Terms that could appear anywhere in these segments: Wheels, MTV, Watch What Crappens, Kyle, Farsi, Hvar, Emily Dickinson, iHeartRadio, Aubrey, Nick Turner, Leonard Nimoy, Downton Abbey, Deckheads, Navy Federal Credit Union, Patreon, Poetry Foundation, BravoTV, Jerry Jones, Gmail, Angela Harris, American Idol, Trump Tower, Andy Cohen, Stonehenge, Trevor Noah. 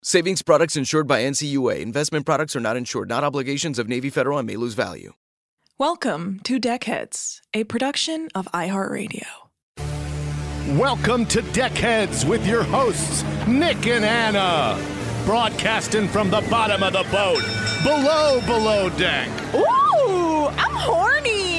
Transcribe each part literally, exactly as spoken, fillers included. Savings products insured by N C U A. Investment products are not insured, not obligations of Navy Federal and may lose value. Welcome to Deckheads, a production of iHeartRadio. Welcome to Deckheads with your hosts, Nick and Anna. Broadcasting from the bottom of the boat, below, below deck. Ooh, I'm horny.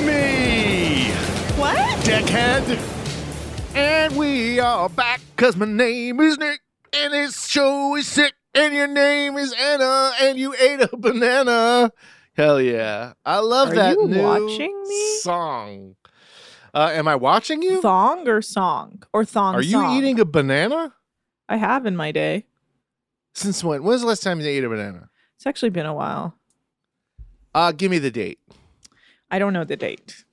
me. What? Deckhead. And we are back, because my name is Nick, and this show is sick, and your name is Anna, and you ate a banana. Hell yeah. I love are that new watching me? Song. Uh, am I watching you? Thong or song? Or thong Are song. You eating a banana? I have in my day. Since when? When was the last time you ate a banana? It's actually been a while. Uh, give me the date. I don't know the date.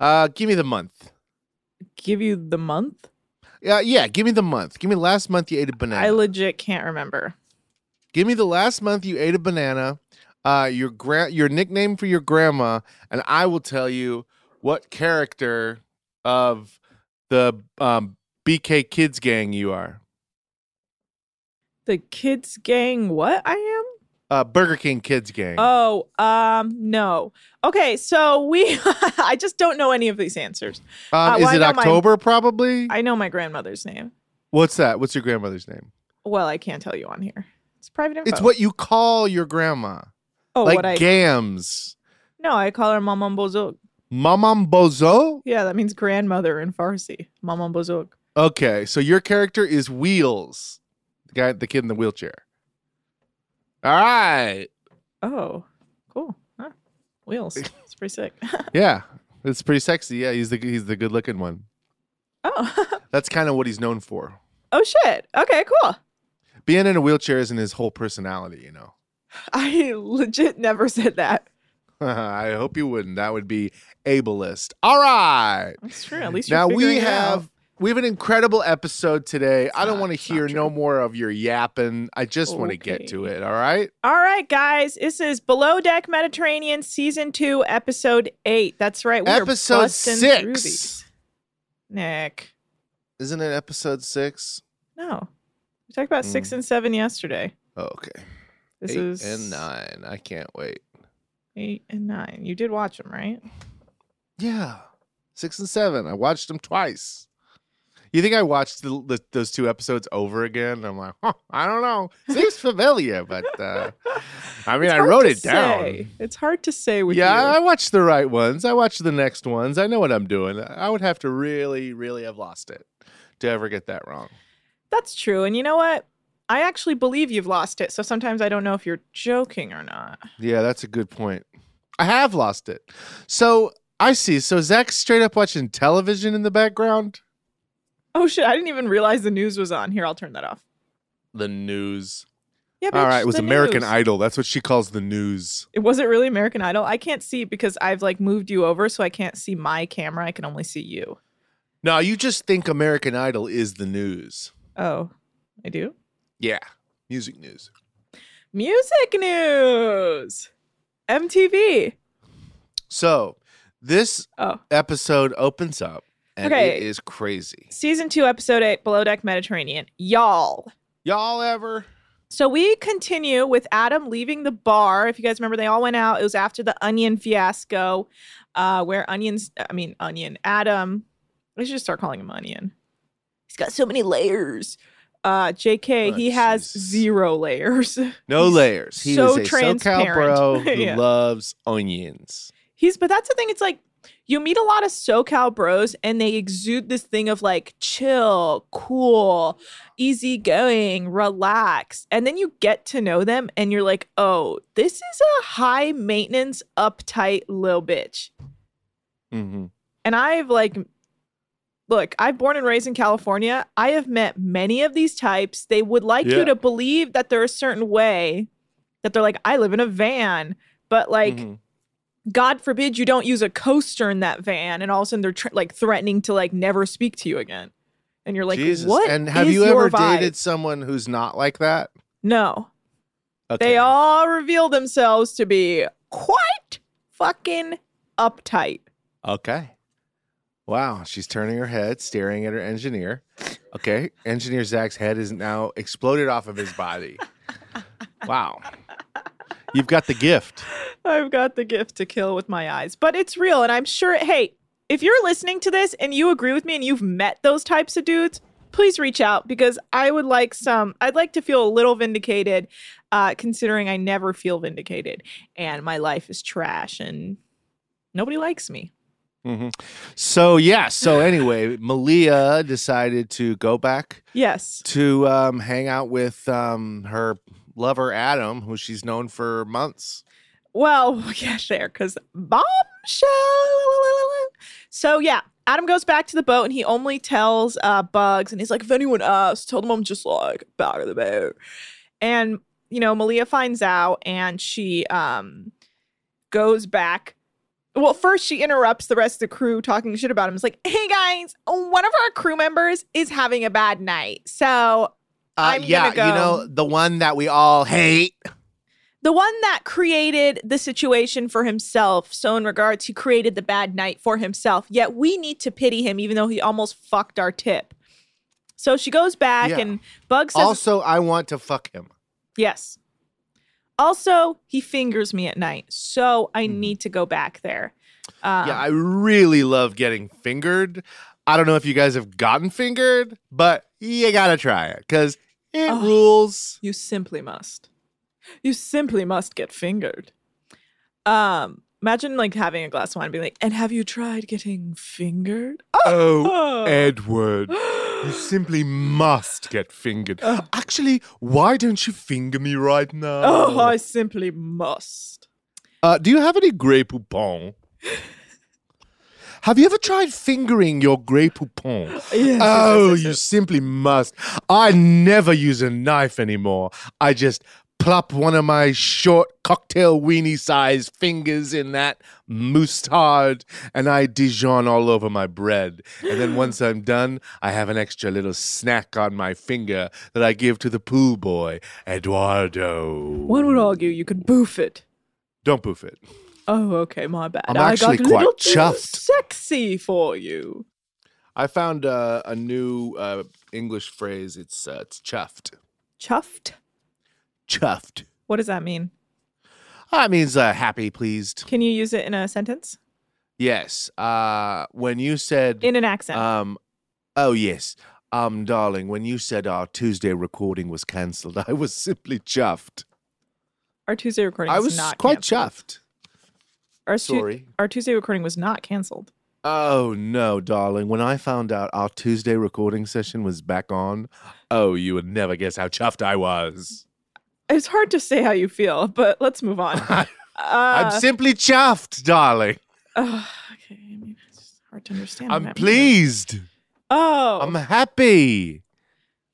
Uh, give me the month. Give you the month? Yeah, yeah. Give me the month. Give me last month you ate a banana. I legit can't remember. Give me the last month you ate a banana, uh, your gra- your nickname for your grandma, and I will tell you what character of the um, B K kids gang you are. The kids gang? What I am? Uh, Burger King kids gang. Oh, um, no. Okay, so we... I just don't know any of these answers. Um, uh, well, is it October, my, probably? I know my grandmother's name. What's that? What's your grandmother's name? Well, I can't tell you on here. It's private info. It's what you call your grandma. Oh, like what I... Like Gams. No, I call her Mamambozo. Mamambozo? Yeah, that means grandmother in Farsi. Mamambozo. Okay, so your character is Wheels. The guy, the kid in the wheelchair. All right. Oh, cool. Huh. Wheels. It's pretty sick. Yeah, it's pretty sexy. Yeah, he's the he's the good looking one. Oh. That's kind of what he's known for. Oh shit. Okay, cool. Being in a wheelchair isn't his whole personality, you know. I legit never said that. I hope you wouldn't. That would be ableist. All right. That's true. At least you're now we have. Out. We have an incredible episode today. It's I don't want to hear no more of your yapping. I just okay. want to get to it, all right? All right, guys. This is Below Deck Mediterranean Season two, Episode eight. That's right. We episode are busting six. Through these. Nick. Isn't it Episode six? No. We talked about mm. six and seven yesterday. Oh, okay. This eight is and nine. I can't wait. Eight and nine. You did watch them, right? Yeah. Six and seven. I watched them twice. You think I watched the, the, those two episodes over again? I'm like, huh, I don't know. Seems familiar, but uh, I mean, I wrote it say. down. It's hard to say. With yeah, you. I watched the right ones. I watched the next ones. I know what I'm doing. I would have to really, really have lost it to ever get that wrong. That's true. And you know what? I actually believe you've lost it. So sometimes I don't know if you're joking or not. Yeah, that's a good point. I have lost it. So I see. So Zach's straight up watching television in the background. Oh, shit. I didn't even realize the news was on. Here, I'll turn that off. The news. Yeah, but all right. It was American Idol. That's what she calls the news. It wasn't really American Idol. I can't see because I've like moved you over, so I can't see my camera. I can only see you. No, you just think American Idol is the news. Oh, I do? Yeah. Music news. Music news. M T V. So this oh. episode opens up. And okay. It is crazy. Season two, episode eight, Below Deck Mediterranean. Y'all. Y'all ever? So we continue with Adam leaving the bar. If you guys remember, they all went out. It was after the Onion fiasco uh, where Onion's, I mean, Onion, Adam. I should just start calling him Onion. He's got so many layers. Uh, J K, oh, he geez. has zero layers. No layers. He so is a SoCal bro who yeah. loves onions. He's, but that's the thing. It's like, you meet a lot of SoCal bros and they exude this thing of like chill, cool, easygoing, relax. And then you get to know them and you're like, oh, this is a high maintenance, uptight little bitch. Mm-hmm. And I've like, look, I'm born and raised in California. I have met many of these types. They would like yeah. you to believe that they're a certain way, that they're like, I live in a van, but like, mm-hmm. God forbid you don't use a coaster in that van, and all of a sudden they're tr- like threatening to like never speak to you again. And you're like, Jesus. What? And have is you ever vibe? dated someone who's not like that? No. Okay. They all reveal themselves to be quite fucking uptight. Okay. Wow. She's turning her head, staring at her engineer. Okay. Engineer Zach's head is now exploded off of his body. Wow. You've got the gift. I've got the gift to kill with my eyes. But it's real, and I'm sure, hey, if you're listening to this and you agree with me and you've met those types of dudes, please reach out because I would like some, I'd like to feel a little vindicated uh, considering I never feel vindicated and my life is trash and nobody likes me. Mm-hmm. So, yeah. So anyway, Malia decided to go back. Yes. To um, hang out with um, her lover Adam, who she's known for months. Well, we'll get there because bombshell. So yeah, Adam goes back to the boat and he only tells uh, Bugs, and he's like, if anyone asks, tell them I'm just like back of the boat. And you know, Malia finds out and she um goes back. Well, first she interrupts the rest of the crew talking shit about him. It's like, hey guys, one of our crew members is having a bad night, so. Uh, I'm yeah, go. you know, the one that we all hate. The one that created the situation for himself. So in regards, he created the bad night for himself. Yet we need to pity him, even though he almost fucked our tip. So she goes back yeah. and Bugs says... Also, I want to fuck him. Yes. Also, he fingers me at night. So I mm-hmm. need to go back there. Um, yeah, I really love getting fingered. I don't know if you guys have gotten fingered, but you gotta try it because... It oh, rules. You simply must. You simply must get fingered. Um, imagine like having a glass of wine and being like, and have you tried getting fingered? Oh, oh Edward. You simply must get fingered. Uh, Actually, why don't you finger me right now? Oh, I simply must. Uh, do you have any Grey Poupon? Have you ever tried fingering your Grey Poupon? Yes, oh, yes, yes, yes. You simply must. I never use a knife anymore. I just plop one of my short cocktail weenie-sized fingers in that moussard, and I Dijon all over my bread. And then once I'm done, I have an extra little snack on my finger that I give to the pool boy, Eduardo. One would argue you could boof it. Don't boof it. Oh, okay, my bad. I'm actually I got a quite little chuffed. Sexy for you. I found uh, a new uh, English phrase. It's uh, it's chuffed. Chuffed? Chuffed. What does that mean? Uh, it means uh, happy, pleased. Can you use it in a sentence? Yes. Uh, when you said in an accent. Um, Oh, yes. Um, darling, when you said our Tuesday recording was cancelled, I was simply chuffed. Our Tuesday recording was not canceled. I was quite chuffed. Our Sorry. Tu- our Tuesday recording was not canceled. Oh, no, darling. When I found out our Tuesday recording session was back on, oh, you would never guess how chuffed I was. It's hard to say how you feel, but let's move on. uh, I'm simply chuffed, darling. Uh, okay, I mean, it's hard to understand. I'm pleased. Moment. Oh. I'm happy.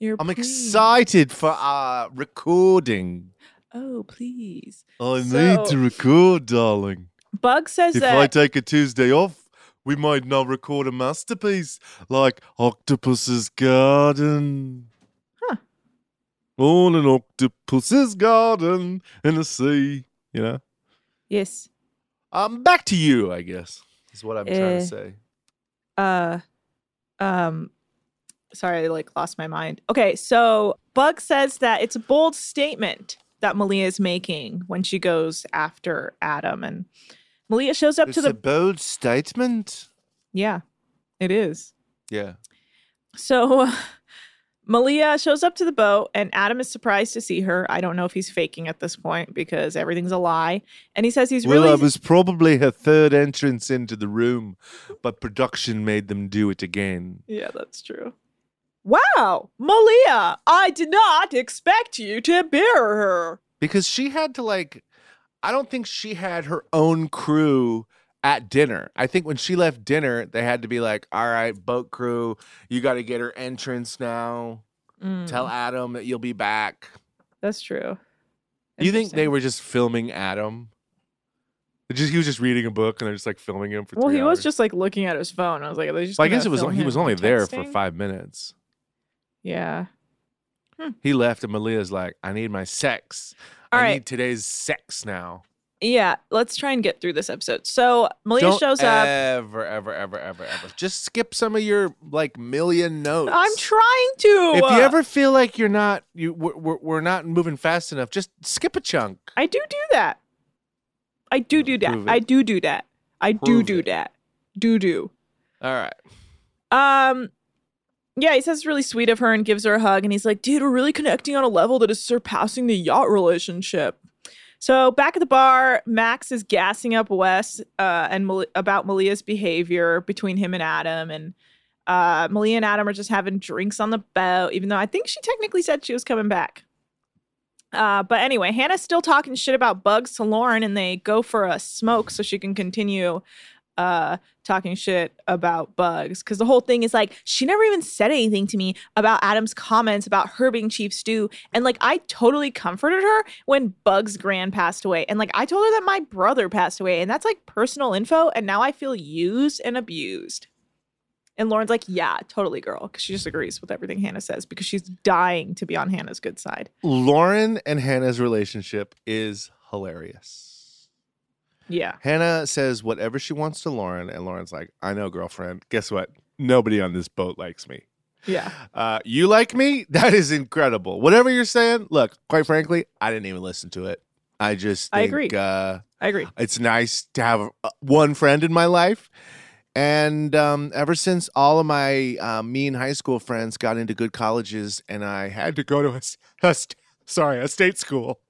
You're I'm pleased. excited for our recording. Oh, please. I so, need to record, darling. Bug says if that... If I take a Tuesday off, we might not record a masterpiece like Octopus's Garden. Huh. On an octopus's garden in the sea, you know? Yes. Um, back to you, I guess, is what I'm uh, trying to say. Uh, um, sorry, I like lost my mind. Okay, so Bug says that it's a bold statement that Malia is making when she goes after Adam and... Malia shows up it's to the... It's a bold statement. Yeah, it is. Yeah. So uh, Malia shows up to the boat, and Adam is surprised to see her. I don't know if he's faking at this point because everything's a lie. And he says he's well, really... Well, it was probably her third entrance into the room, but production made them do it again. Yeah, that's true. Wow, Malia, I did not expect you to bear her. Because she had to, like... I don't think she had her own crew at dinner. I think when she left dinner, they had to be like, all right, boat crew, you got to get her entrance now. Mm. Tell Adam that you'll be back. That's true. You think they were just filming Adam? Just, he was just reading a book and they're just like filming him for well, three Well, he hours. was just like looking at his phone. I was like, are they just well, I guess it was he was only there for five minutes. Yeah. Hmm. He left and Malia's like, I need my sex. All right. I need today's sex now. Yeah, let's try and get through this episode. So Malia Don't shows up. Ever, ever, ever, ever, ever. Just skip some of your like million notes. I'm trying to. If you ever feel like you're not, you we're, we're not moving fast enough, just skip a chunk. I do do that. I do do that. I do do that. I do do that. Do do. All right. Um. Yeah, he says it's really sweet of her and gives her a hug. And he's like, dude, we're really connecting on a level that is surpassing the yacht relationship. So back at the bar, Max is gassing up Wes uh, and Mal- about Malia's behavior between him and Adam. And uh, Malia and Adam are just having drinks on the boat, even though I think she technically said she was coming back. Uh, but anyway, Hannah's still talking shit about Bugs to Lauren, and they go for a smoke so she can continue uh talking shit about Bugs, because the whole thing is like, she never even said anything to me about Adam's comments about her being chief stew, and like I totally comforted her when Bugs' grand passed away, and like I told her that my brother passed away, and that's like personal info, and now I feel used and abused. And Lauren's like, yeah, totally, girl, because she just agrees with everything Hannah says because she's dying to be on Hannah's good side. Lauren and Hannah's relationship is hilarious. Yeah. Hannah says whatever she wants to Lauren, and Lauren's like, I know, girlfriend. Guess what? Nobody on this boat likes me. Yeah. Uh, you like me? That is incredible. Whatever you're saying, look, quite frankly, I didn't even listen to it. I just think, I agree. Uh, I agree. It's nice to have one friend in my life. And um, ever since all of my uh, mean high school friends got into good colleges and I had to go to a, a st- sorry, a state school,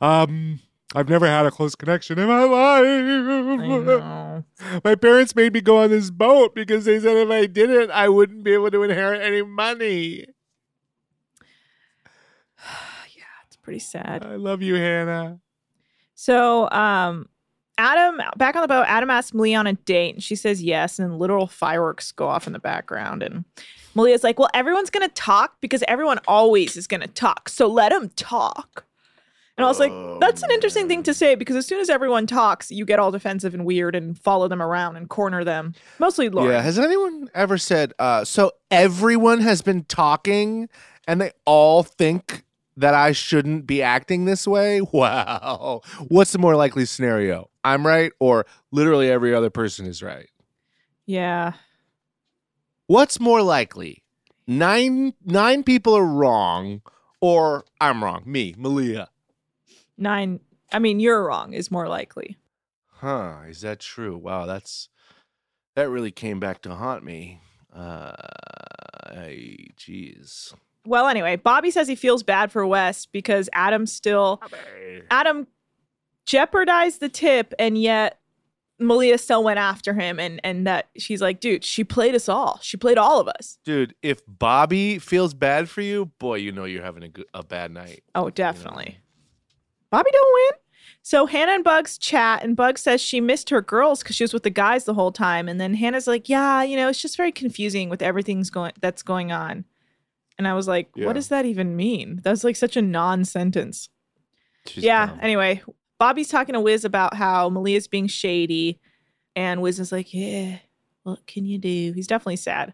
um... I've never had a close connection in my life. My parents made me go on this boat because they said if I didn't, I wouldn't be able to inherit any money. Yeah, it's pretty sad. I love you, Hannah. So, um, Adam, back on the boat, Adam asks Malia on a date, and she says yes, and literal fireworks go off in the background, and Malia's like, well, everyone's going to talk because everyone always is going to talk, so let them talk. And I was like, that's an interesting thing to say, because as soon as everyone talks, you get all defensive and weird and follow them around and corner them. Mostly Lauren. Yeah. Has anyone ever said, uh, so everyone has been talking and they all think that I shouldn't be acting this way? Wow. What's the more likely scenario? I'm right, or literally every other person is right? Yeah. What's more likely? Nine, nine people are wrong, or I'm wrong. Me, Malia. Nine, I mean, you're wrong is more likely. Huh, is that true? Wow, that's that really came back to haunt me. Uh, I, geez. Well, anyway, Bobby says he feels bad for Wes because Adam still, Adam jeopardized the tip, and yet Malia still went after him, and and that she's like, dude, she played us all. She played all of us. Dude, if Bobby feels bad for you, boy, you know you're having a, good, a bad night. Oh, definitely. You know? Bobby don't win. So Hannah and Bugs chat, and Bugs says she missed her girls because she was with the guys the whole time. And then Hannah's like, yeah, you know, it's just very confusing with everything's going that's going on. And I was like, yeah. What does that even mean? That's like such a non-sentence. She's yeah, dumb. Anyway, Bobby's talking to Wiz about how Malia's being shady. And Wiz is like, yeah, what can you do? He's definitely sad.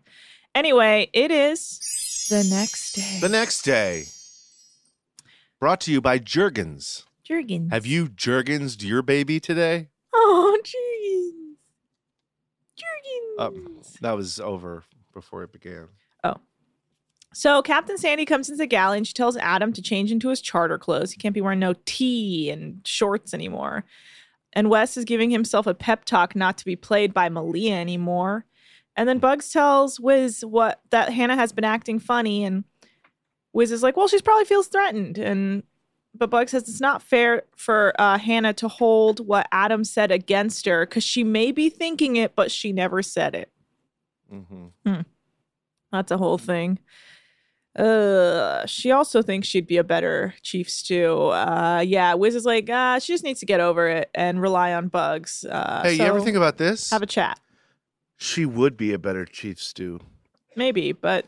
Anyway, it is the next day. The next day. Brought to you by Jergens. Jergens. Have you Jergens your baby today? Oh, Jergens. Jergens. Um, that was over before it began. Oh. So Captain Sandy comes into the galley and she tells Adam to change into his charter clothes. He can't be wearing no tee and shorts anymore. And Wes is giving himself a pep talk not to be played by Malia anymore. And then Bugs tells Wiz what that Hannah has been acting funny. And Wiz is like, well, she probably feels threatened. And but Bugs says it's not fair for uh, Hannah to hold what Adam said against her because she may be thinking it, but she never said it. Mm-hmm. Hmm. That's a whole thing. Uh, she also thinks she'd be a better chief stew. Uh, yeah, Wiz is like, uh, she just needs to get over it and rely on Bugs. Uh, hey, so you ever think about this? Have a chat. She would be a better chief stew. Maybe, but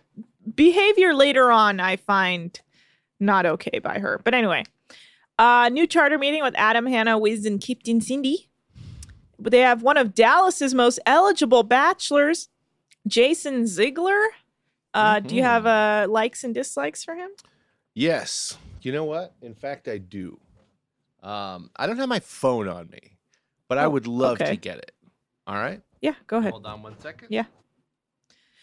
behavior later on I find not okay by her. But anyway, uh, new charter meeting with Adam, Hannah, Wiz, and Captain Cindy. But they have one of Dallas's most eligible bachelors, Jason Ziegler. Uh, mm-hmm. Do you have uh, likes and dislikes for him? Yes. You know what? In fact, I do. Um, I don't have my phone on me, but oh, I would love okay. to get it. All right? Yeah, go ahead. Hold on one second. Yeah.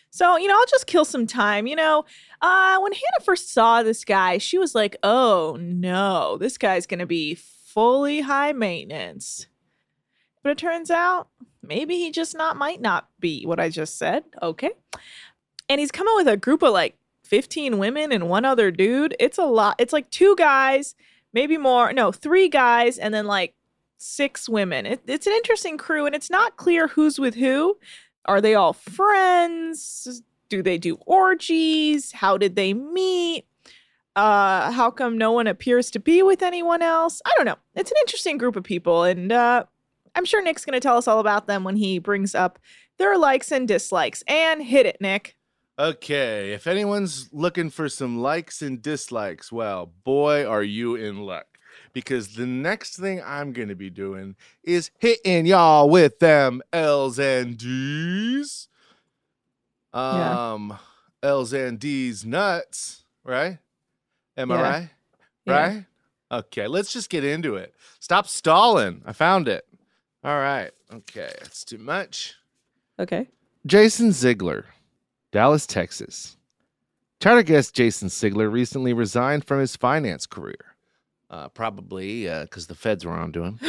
So, you know, I'll just kill some time. You know, uh, when Hannah first saw this guy, she was like, oh, no, this guy's going to be fully high maintenance. But it turns out maybe he just not might not be what I just said. Okay. And he's coming with a group of like fifteen women and one other dude. It's a lot. It's like two guys, maybe more. No, three guys and then like six women. It, it's an interesting crew and it's not clear who's with who. Are they all friends? Do they do orgies? How did they meet? Uh, how come no one appears to be with anyone else? I don't know. It's an interesting group of people. And uh, I'm sure Nick's going to tell us all about them when he brings up their likes and dislikes. And hit it, Nick. Okay, if anyone's looking for some likes and dislikes, well, boy, are you in luck. Because the next thing I'm going to be doing is hitting y'all with them L's and D's. Um, yeah. L's and D's nuts, right? Am yeah. I right? Yeah. Right? Okay, let's just get into it. Stop stalling. I found it. All right. Okay, that's too much. Okay. Jason Ziegler. Dallas, Texas. Charter guest Jason Ziegler recently resigned from his finance career, uh, probably because uh, the feds were on to him,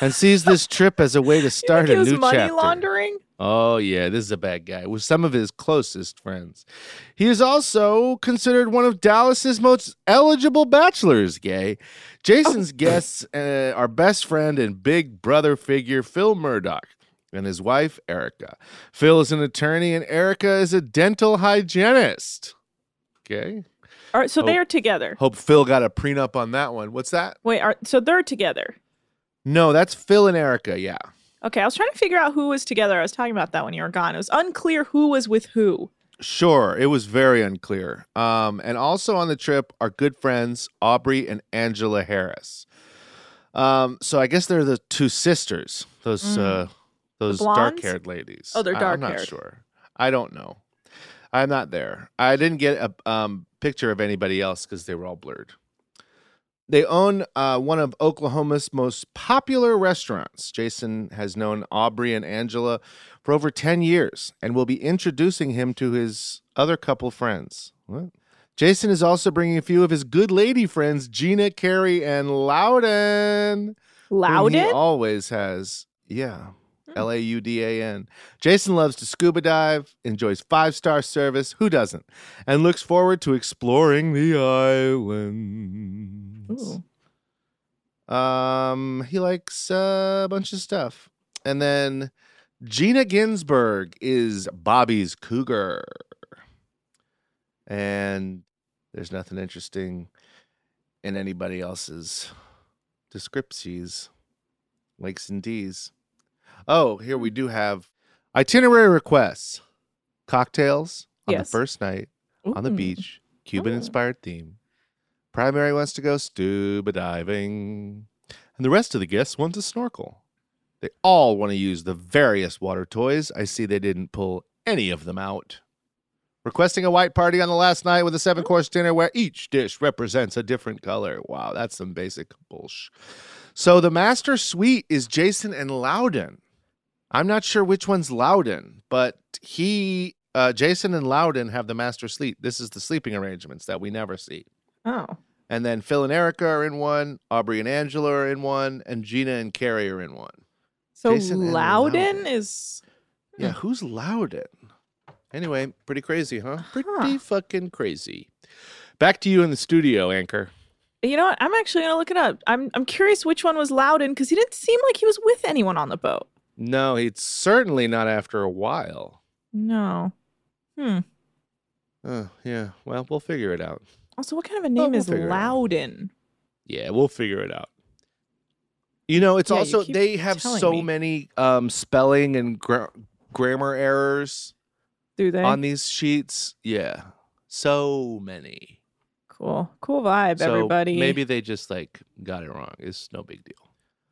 and sees this trip as a way to start a new chapter. You think it was money laundering? Oh, yeah, this is a bad guy with some of his closest friends. He is also considered one of Dallas's most eligible bachelors, gay. Jason's oh. guests uh, are best friend and big brother figure Phil Murdoch and his wife, Erica. Phil is an attorney, and Erica is a dental hygienist. Okay. All right, so hope, they're together. Hope Phil got a prenup on that one. What's that? Wait, are, so they're together. No, that's Phil and Erica, yeah. Okay, I was trying to figure out who was together. I was talking about that when you were gone. It was unclear who was with who. Sure, it was very unclear. Um, and also on the trip are good friends, Aubrey and Angela Harris. Um, so I guess they're the two sisters, those... Mm. Uh, Those dark-haired ladies. Oh, they're dark-haired. I'm not sure. I don't know. I'm not there. I didn't get a um, picture of anybody else because they were all blurred. They own uh, one of Oklahoma's most popular restaurants. Jason has known Aubrey and Angela for over ten years and will be introducing him to his other couple friends. What? Jason is also bringing a few of his good lady friends, Gina Carey and Loudon. Loudon? Who he always has. Yeah. L A U D A N. Jason loves to scuba dive, enjoys five-star service. Who doesn't? And looks forward to exploring the islands. Ooh. Um, he likes uh, a bunch of stuff. And then Gina Ginsburg is Bobby's cougar. And there's nothing interesting in anybody else's descriptions, likes and D's. Oh, here we do have itinerary requests. Cocktails on yes. the first night Ooh. on the beach, Cuban-inspired oh. theme. Primary wants to go scuba diving. And the rest of the guests want to snorkel. They all want to use the various water toys. I see they didn't pull any of them out. Requesting a white party on the last night with a seven-course dinner where each dish represents a different color. Wow, that's some basic bullsh. So the master suite is Jason and Loudon. I'm not sure which one's Loudon, but he, uh, Jason and Loudon have the master suite. This is the sleeping arrangements that we never see. Oh. And then Phil and Erica are in one. Aubrey and Angela are in one. And Gina and Carey are in one. So Loudon, Loudon is... Yeah, who's Loudon? Anyway, pretty crazy, huh? Pretty huh. fucking crazy. Back to you in the studio, Anchor. You know what? I'm actually going to look it up. I'm I'm curious which one was Loudon, because he didn't seem like he was with anyone on the boat. No, it's certainly not after a while. No. Hmm. Oh, yeah. Well, we'll figure it out. Also, what kind of a name oh, we'll is Loudon? Yeah, we'll figure it out. You know, it's yeah, also, they have so me. many um, spelling and gra- grammar errors. Do they? On these sheets. Yeah. So many. Cool. Cool vibe, so everybody. Maybe they just like got it wrong. It's no big deal.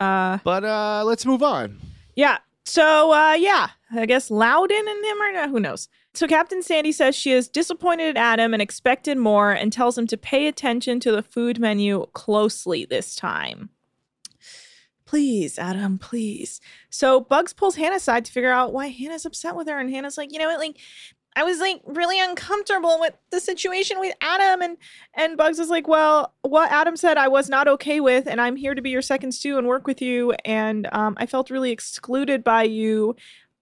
Uh, but uh, let's move on. Yeah. So, uh, yeah, I guess Loudon and him are, who knows? So Captain Sandy says she is disappointed at Adam and expected more and tells him to pay attention to the food menu closely this time. Please, Adam, please. So Bugs pulls Hannah aside to figure out why Hannah's upset with her. And Hannah's like, you know what? Like, I was like really uncomfortable with the situation with Adam. And and Bugs is like, well, what Adam said I was not okay with. And I'm here to be your second stew and work with you. And um, I felt really excluded by you.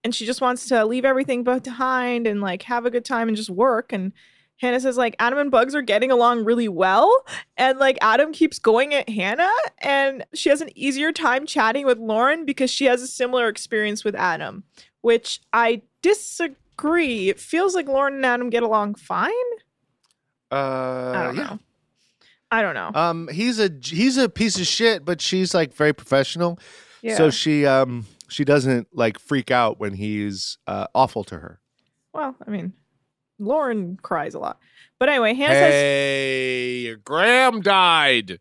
And she just wants to leave everything behind and like have a good time and just work. And Hannah says, like, Adam and Bugs are getting along really well. And, like, Adam keeps going at Hannah. And she has an easier time chatting with Lauren because she has a similar experience with Adam, which I disagree. It feels like Lauren and Adam get along fine. Uh, I don't yeah. know. I don't know. Um, he's a he's a piece of shit, but she's, like, very professional. Yeah. So she, um, she doesn't, like, freak out when he's uh, awful to her. Well, I mean... Lauren cries a lot. But anyway, Hannah hey, says... Hey, your Graham died.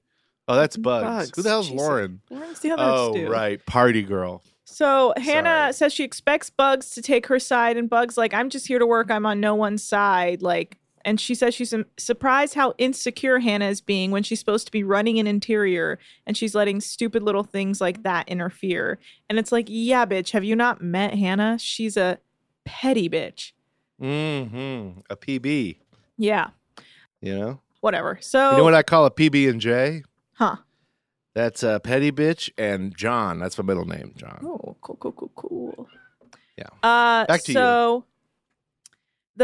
Oh, that's Bugs. Bugs. Who the hell's Jesus. Lauren? Lauren's the other Oh, stew. Right. Party girl. So Hannah Sorry. says she expects Bugs to take her side, and Bugs like, I'm just here to work. I'm on no one's side. Like, and she says she's surprised how insecure Hannah is being when she's supposed to be running an interior, and she's letting stupid little things like that interfere. And it's like, yeah, bitch, have you not met Hannah? She's a petty bitch. Mm-hmm. A P B. Yeah. You know? Whatever. So you know what I call a P B and J? Huh. That's a petty bitch and John. That's my middle name, John. Oh, cool, cool, cool, cool. Yeah. Uh, Back to so you. So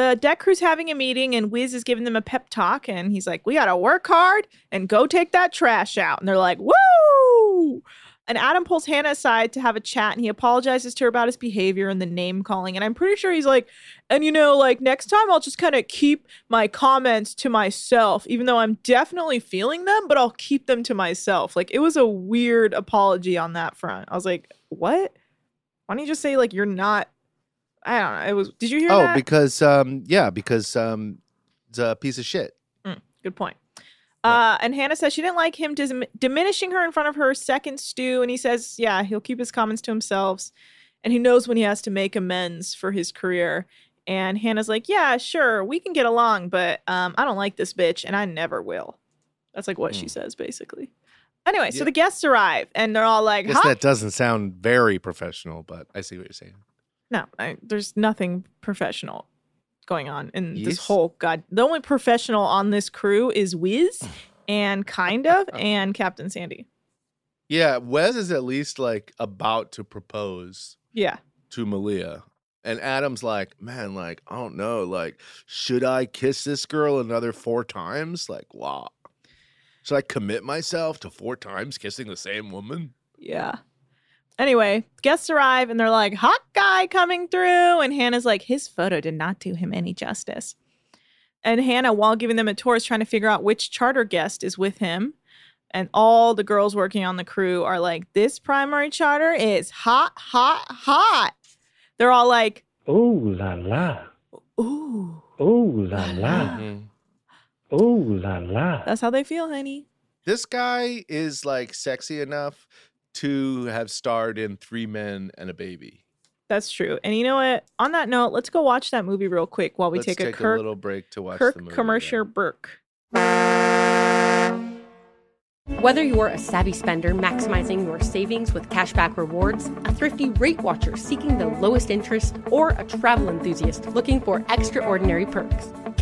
the deck crew's having a meeting and Wiz is giving them a pep talk and he's like, we got to work hard and go take that trash out. And they're like, woo! And Adam pulls Hannah aside to have a chat, and he apologizes to her about his behavior and the name-calling. And I'm pretty sure he's like, and you know, like, next time I'll just kind of keep my comments to myself, even though I'm definitely feeling them, but I'll keep them to myself. Like, it was a weird apology on that front. I was like, what? Why don't you just say, like, you're not, I don't know. It was. Did you hear oh, that? Oh, because, um, yeah, because um, it's a piece of shit. Mm, good point. Uh, and Hannah says she didn't like him dis- diminishing her in front of her second stew. And he says, yeah, he'll keep his comments to himself. And he knows when he has to make amends for his career. And Hannah's like, yeah, sure, we can get along. But um, I don't like this bitch and I never will. That's like what mm. she says, basically. Anyway, yeah. So the guests arrive and they're all like, huh? That doesn't sound very professional, but I see what you're saying. No, I, there's nothing professional going on in yes. this whole god. The only professional on this crew is Wiz and kind of and Captain Sandy. Yeah, Wes is at least like about to propose. Yeah, to Malia. And Adam's like, man, like, I don't know. Like, should I kiss this girl another four times? Like, wow. Should I commit myself to four times kissing the same woman? Yeah. Anyway, guests arrive and they're like, hot guy coming through. And Hannah's like, his photo did not do him any justice. And Hannah, while giving them a tour, is trying to figure out which charter guest is with him. And all the girls working on the crew are like, this primary charter is hot, hot, hot. They're all like, ooh la la. Ooh. Ooh la la. Mm-hmm. Ooh la la. That's how they feel, honey. This guy is like sexy enough to have starred in Three Men and a Baby. That's true. And you know what? On that note, let's go watch that movie real quick while we let's take, take a, Kirk, a little break to watch Kirk the movie. Commercial again. Burke. Whether you're a savvy spender maximizing your savings with cashback rewards, a thrifty rate watcher seeking the lowest interest, or a travel enthusiast looking for extraordinary perks,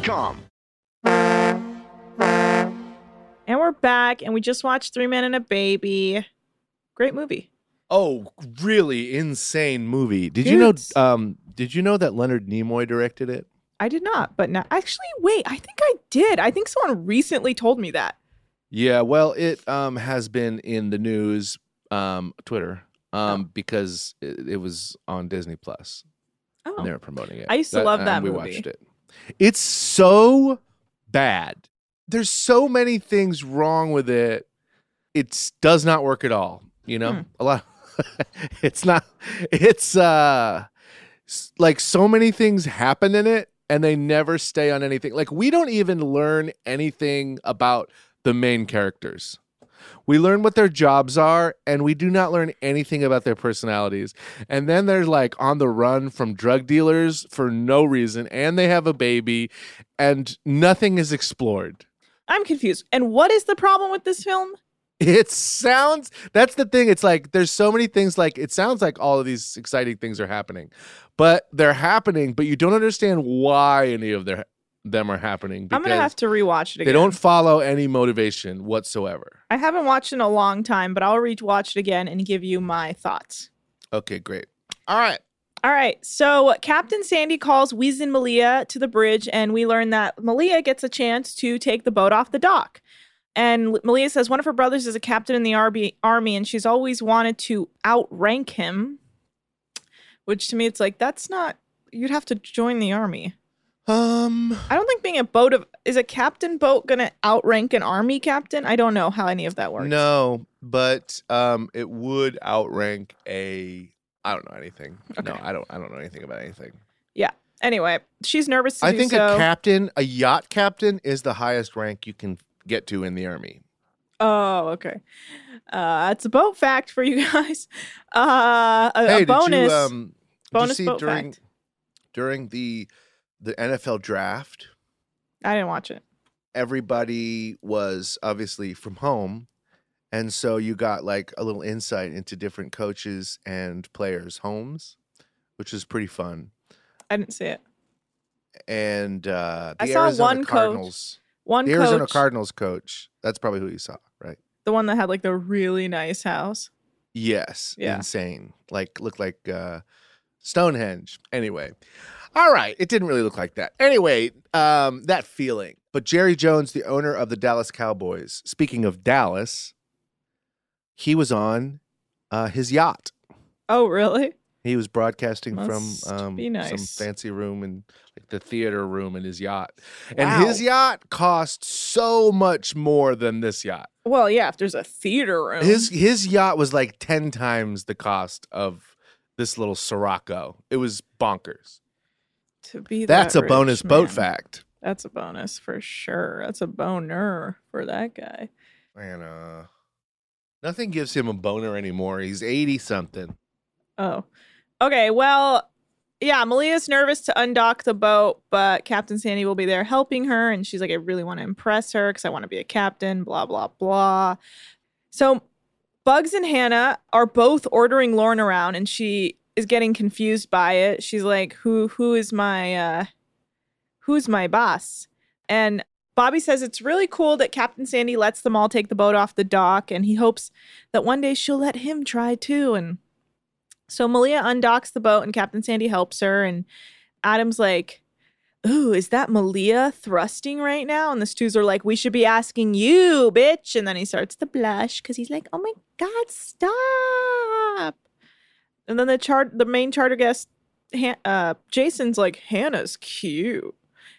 com. And we're back, and we just watched Three Men and a Baby. Great movie. Oh, really insane movie. Did Dudes. you know um, Did you know that Leonard Nimoy directed it? I did not, but now, actually, wait, I think I did. I think someone recently told me that. Yeah, well, it um, has been in the news, um, Twitter, um, oh. because it, it was on Disney Plus. Oh. And they were promoting it. I used to that, love that um, movie. We watched it. It's so bad. There's so many things wrong with it. It does not work at all. You know, mm. a lot. It's not. It's uh, like so many things happen in it, and they never stay on anything. Like we don't even learn anything about the main characters. We learn what their jobs are, and we do not learn anything about their personalities. And then they're like on the run from drug dealers for no reason, and they have a baby, and nothing is explored. I'm confused. And what is the problem with this film? It sounds, that's the thing. It's like, there's so many things like, it sounds like all of these exciting things are happening, but they're happening, but you don't understand why any of their them are happening. I'm going to have to rewatch it again. They don't follow any motivation whatsoever. I haven't watched it in a long time, but I'll rewatch it again and give you my thoughts. Okay, great. All right. All right. So Captain Sandy calls Weez and Malia to the bridge, and we learn that Malia gets a chance to take the boat off the dock. And Malia says one of her brothers is a captain in the army, and she's always wanted to outrank him, which to me, it's like, that's not, you'd have to join the army. Um, I don't think being a boat of is a captain boat going to outrank an army captain? I don't know how any of that works. No, but um, it would outrank a I don't know anything. Okay. No, I don't I don't know anything about anything. Yeah. Anyway, she's nervous to I do think so. a captain, a yacht captain is the highest rank you can get to in the army. Oh, okay. Uh, that's a boat fact for you guys. Uh, a, hey, a bonus. Did you, um, bonus did you see boat during fact. during the The N F L draft. I didn't watch it. Everybody was obviously from home. And so you got like a little insight into different coaches and players' homes, which is pretty fun. I didn't see it. And uh, the I saw Arizona one Cardinals. Coach, one the coach, Arizona Cardinals coach. That's probably who you saw, right? The one that had like the really nice house. Yes. Yeah. Insane. Like looked like uh, Stonehenge. Anyway. all right, it didn't really look like that. Anyway, um, that feeling. But Jerry Jones, the owner of the Dallas Cowboys, speaking of Dallas, he was on uh, his yacht. Oh, really? He was broadcasting Must from um, be nice. some fancy room in like, the theater room in his yacht. And wow. his yacht cost so much more than this yacht. Well, yeah, if there's a theater room. His his yacht was like ten times the cost of this little Sirocco. It was bonkers. To be that That's a rich, bonus man. Boat fact. That's a bonus for sure. That's a boner for that guy. And uh, nothing gives him a boner anymore. He's eighty something. Oh. Okay, well, yeah, Malia's nervous to undock the boat, but Captain Sandy will be there helping her, and she's like, I really want to impress her because I want to be a captain, blah, blah, blah. So Bugs and Hannah are both ordering Lauren around, and she is getting confused by it. She's like, who, who is my, uh, who's my boss? And Bobby says it's really cool that Captain Sandy lets them all take the boat off the dock, and he hopes that one day she'll let him try too, and... So Malia undocks the boat and Captain Sandy helps her. And Adam's like, ooh, is that Malia thrusting right now? And the Stews are like, we should be asking you, bitch. And then he starts to blush because he's like, oh, my God, stop. And then the char- the main charter guest, Han- uh, Jason's like, Hannah's cute.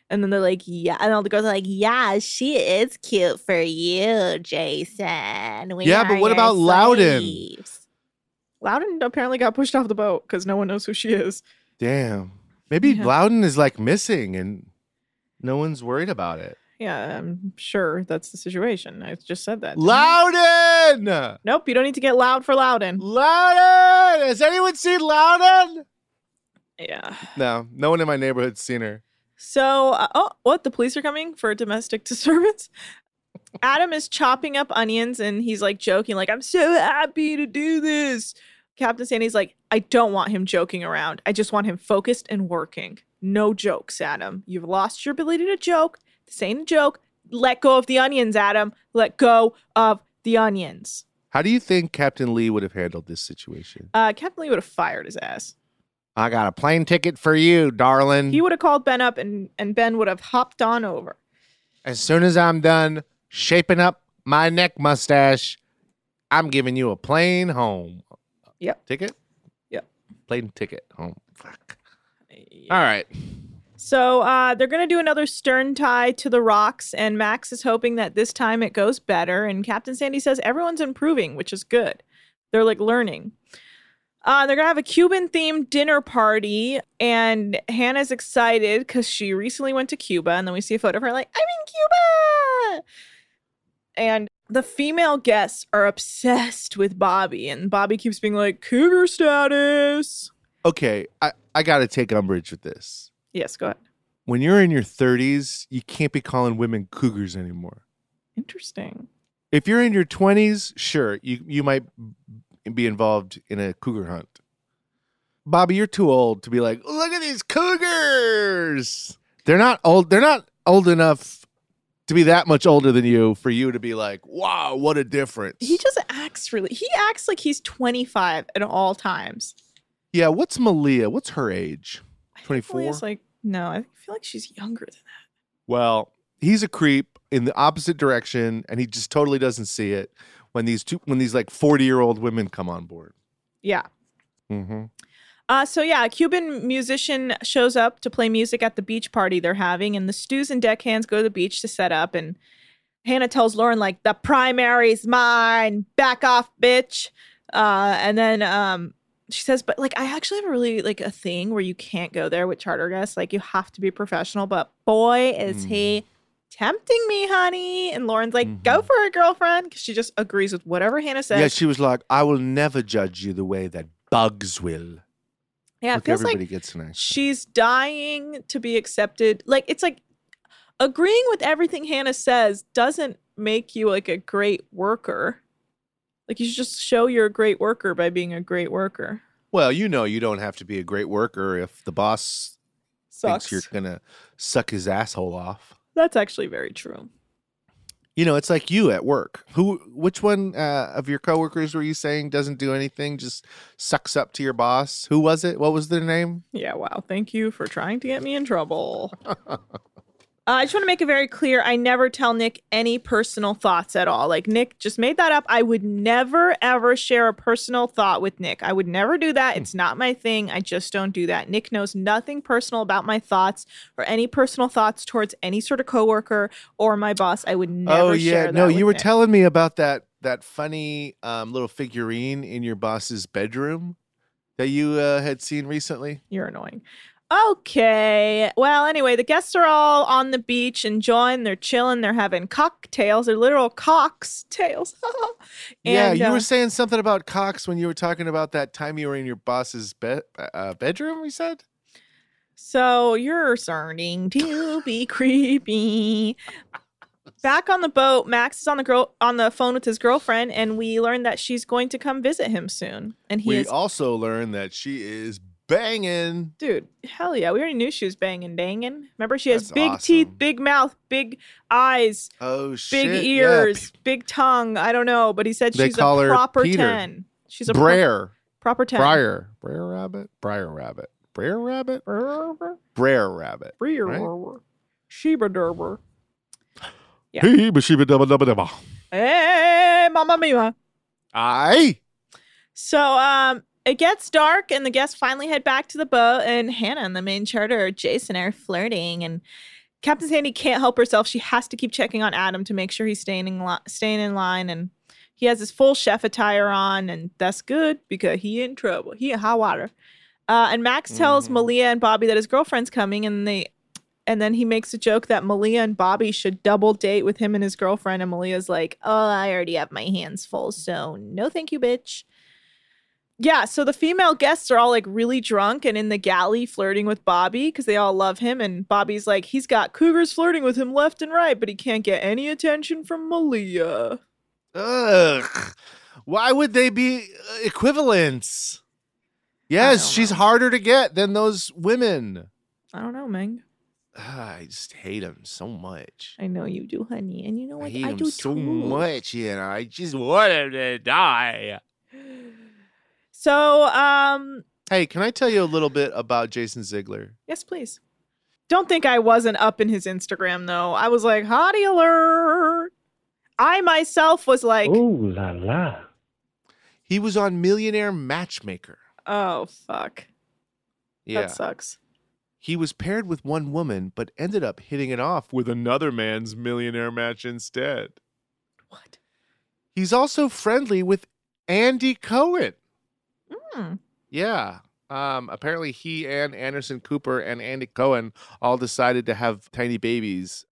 And then they're like, yeah. And all the girls are like, yeah, she is cute for you, Jason. We yeah, but what about Loudon? Slaves. Loudon apparently got pushed off the boat because no one knows who she is. Damn. Maybe yeah. Loudon is like missing and no one's worried about it. Yeah, I'm sure that's the situation. I just said that. Loudon! I? Nope, you don't need to get loud for Loudon. Loudon! Has anyone seen Loudon? Yeah. No, no one in my neighborhood's seen her. So, uh, oh, what? The police are coming for a domestic disturbance? Adam is chopping up onions and he's like joking, like, I'm so happy to do this. Captain Sandy's like, I don't want him joking around. I just want him focused and working. No jokes, Adam. You've lost your ability to joke. This ain't a joke. Let go of the onions, Adam. Let go of the onions. How do you think Captain Lee would have handled this situation? Uh, Captain Lee would have fired his ass. I got a plane ticket for you, darling. He would have called Ben up and, and Ben would have hopped on over. As soon as I'm done... shaping up my neck mustache, I'm giving you a plane home. Yep. Ticket? Yep. Plane ticket home. Fuck. Yeah. All right. So uh, they're going to do another stern tie to the rocks, and Max is hoping that this time it goes better, and Captain Sandy says everyone's improving, which is good. They're, like, learning. Uh, they're going to have a Cuban-themed dinner party, and Hannah's excited because she recently went to Cuba, and then we see a photo of her like, I'm in Cuba! And the female guests are obsessed with Bobby. And Bobby keeps being like, cougar status. Okay, I, I got to take umbrage with this. Yes, go ahead. When you're in your thirties, you can't be calling women cougars anymore. Interesting. If you're in your twenties, sure, you, you might be involved in a cougar hunt. Bobby, you're too old to be like, look at these cougars. They're not old. They're not old enough to be that much older than you for you to be like, wow, what a difference. He just acts really, he acts like he's twenty-five at all times. Yeah, what's Malia? What's her age? twenty-four? Malia's like, no, I feel like she's younger than that. Well, he's a creep in the opposite direction, and he just totally doesn't see it when these two, when these like forty-year-old women come on board. Yeah. Mm-hmm. Uh, so, yeah, a Cuban musician shows up to play music at the beach party they're having, and the Stews and deckhands go to the beach to set up, and Hannah tells Lauren, like, the primary's mine, back off, bitch. Uh, and then um, she says, but, like, I actually have a really, like, a thing where you can't go there with charter guests. Like, you have to be professional, but boy, is mm. he tempting me, honey. And Lauren's like, mm-hmm. go for it, girlfriend, because she just agrees with whatever Hannah says. Yeah, she was like, I will never judge you the way that bugs will. Yeah, it feels like gets she's dying to be accepted. Like, it's like agreeing with everything Hannah says doesn't make you like a great worker. Like, you should just show you're a great worker by being a great worker. Well, you know, you don't have to be a great worker if the boss Sucks. thinks you're going to suck his asshole off. That's actually very true. You know, it's like you at work. Who, which one uh, of your coworkers were you saying doesn't do anything, just sucks up to your boss? Who was it? What was their name? Yeah, wow. Thank you for trying to get me in trouble. uh, I just want to make it very clear. I never tell Nick any personal thoughts at all. Like, Nick just made that up. I would never, ever share a personal thought with Nick. I would never do that. It's not my thing. I just don't do that. Nick knows nothing personal about my thoughts or any personal thoughts towards any sort of coworker or my boss. I would never oh, yeah. share that. No, with you were Nick. telling me about that that funny um, little figurine in your boss's bedroom that you uh, had seen recently. You're annoying. Okay. Well, anyway, the guests are all on the beach enjoying. They're chilling. They're having cocktails. They're literal cocktails. Yeah, you uh, were saying something about cocks when you were talking about that time you were in your boss's be- uh, bedroom, we said? So you're starting to be creepy. Back on the boat, Max is on the girl on the phone with his girlfriend, and we learn that she's going to come visit him soon. And he we is- also learn that she is banging. Dude, hell yeah. We already knew she was banging, banging. Remember, she has That's big awesome. teeth, big mouth, big eyes, oh, shit. big ears, yeah. big tongue. I don't know, but he said they she's call a proper Peter. ten. She's a Brer. Pro- proper ten. Briar. Briar rabbit? Briar rabbit. Briar rabbit? Briar rabbit. Briar rabbit. Sheba derber. Yeah. Hey, Sheba dubba dubba dubba. Hey, mama mima. Aye. So, um, it gets dark, and the guests finally head back to the boat, and Hannah and the main charter, Jason, are flirting, and Captain Sandy can't help herself. She has to keep checking on Adam to make sure he's staying in, li- staying in line, and he has his full chef attire on, and that's good because he in trouble. He in hot water. Uh, and Max tells mm-hmm. Malia and Bobby that his girlfriend's coming, and they, and then he makes a joke that Malia and Bobby should double date with him and his girlfriend, and Malia's like, oh, I already have my hands full, so no thank you, bitch. Yeah, so the female guests are all, like, really drunk and in the galley flirting with Bobby because they all love him. And Bobby's like, he's got cougars flirting with him left and right, but he can't get any attention from Malia. Ugh. Why would they be equivalents? Yes, she's harder to get than those women. I don't know, Meng. Ah, I just hate him so much. I know you do, honey. And you know what? I hate I him do so too. much, you know. I just want him to die. So, um... Hey, can I tell you a little bit about Jason Ziegler? Yes, please. Don't think I wasn't up in his Instagram, though. I was like, hottie alert. I myself was like... Ooh, la la. He was on Millionaire Matchmaker. Oh, fuck. Yeah. That sucks. He was paired with one woman, but ended up hitting it off with another man's millionaire match instead. What? He's also friendly with Andy Cohen. Hmm. Yeah. Um, apparently he and Anderson Cooper and Andy Cohen all decided to have tiny babies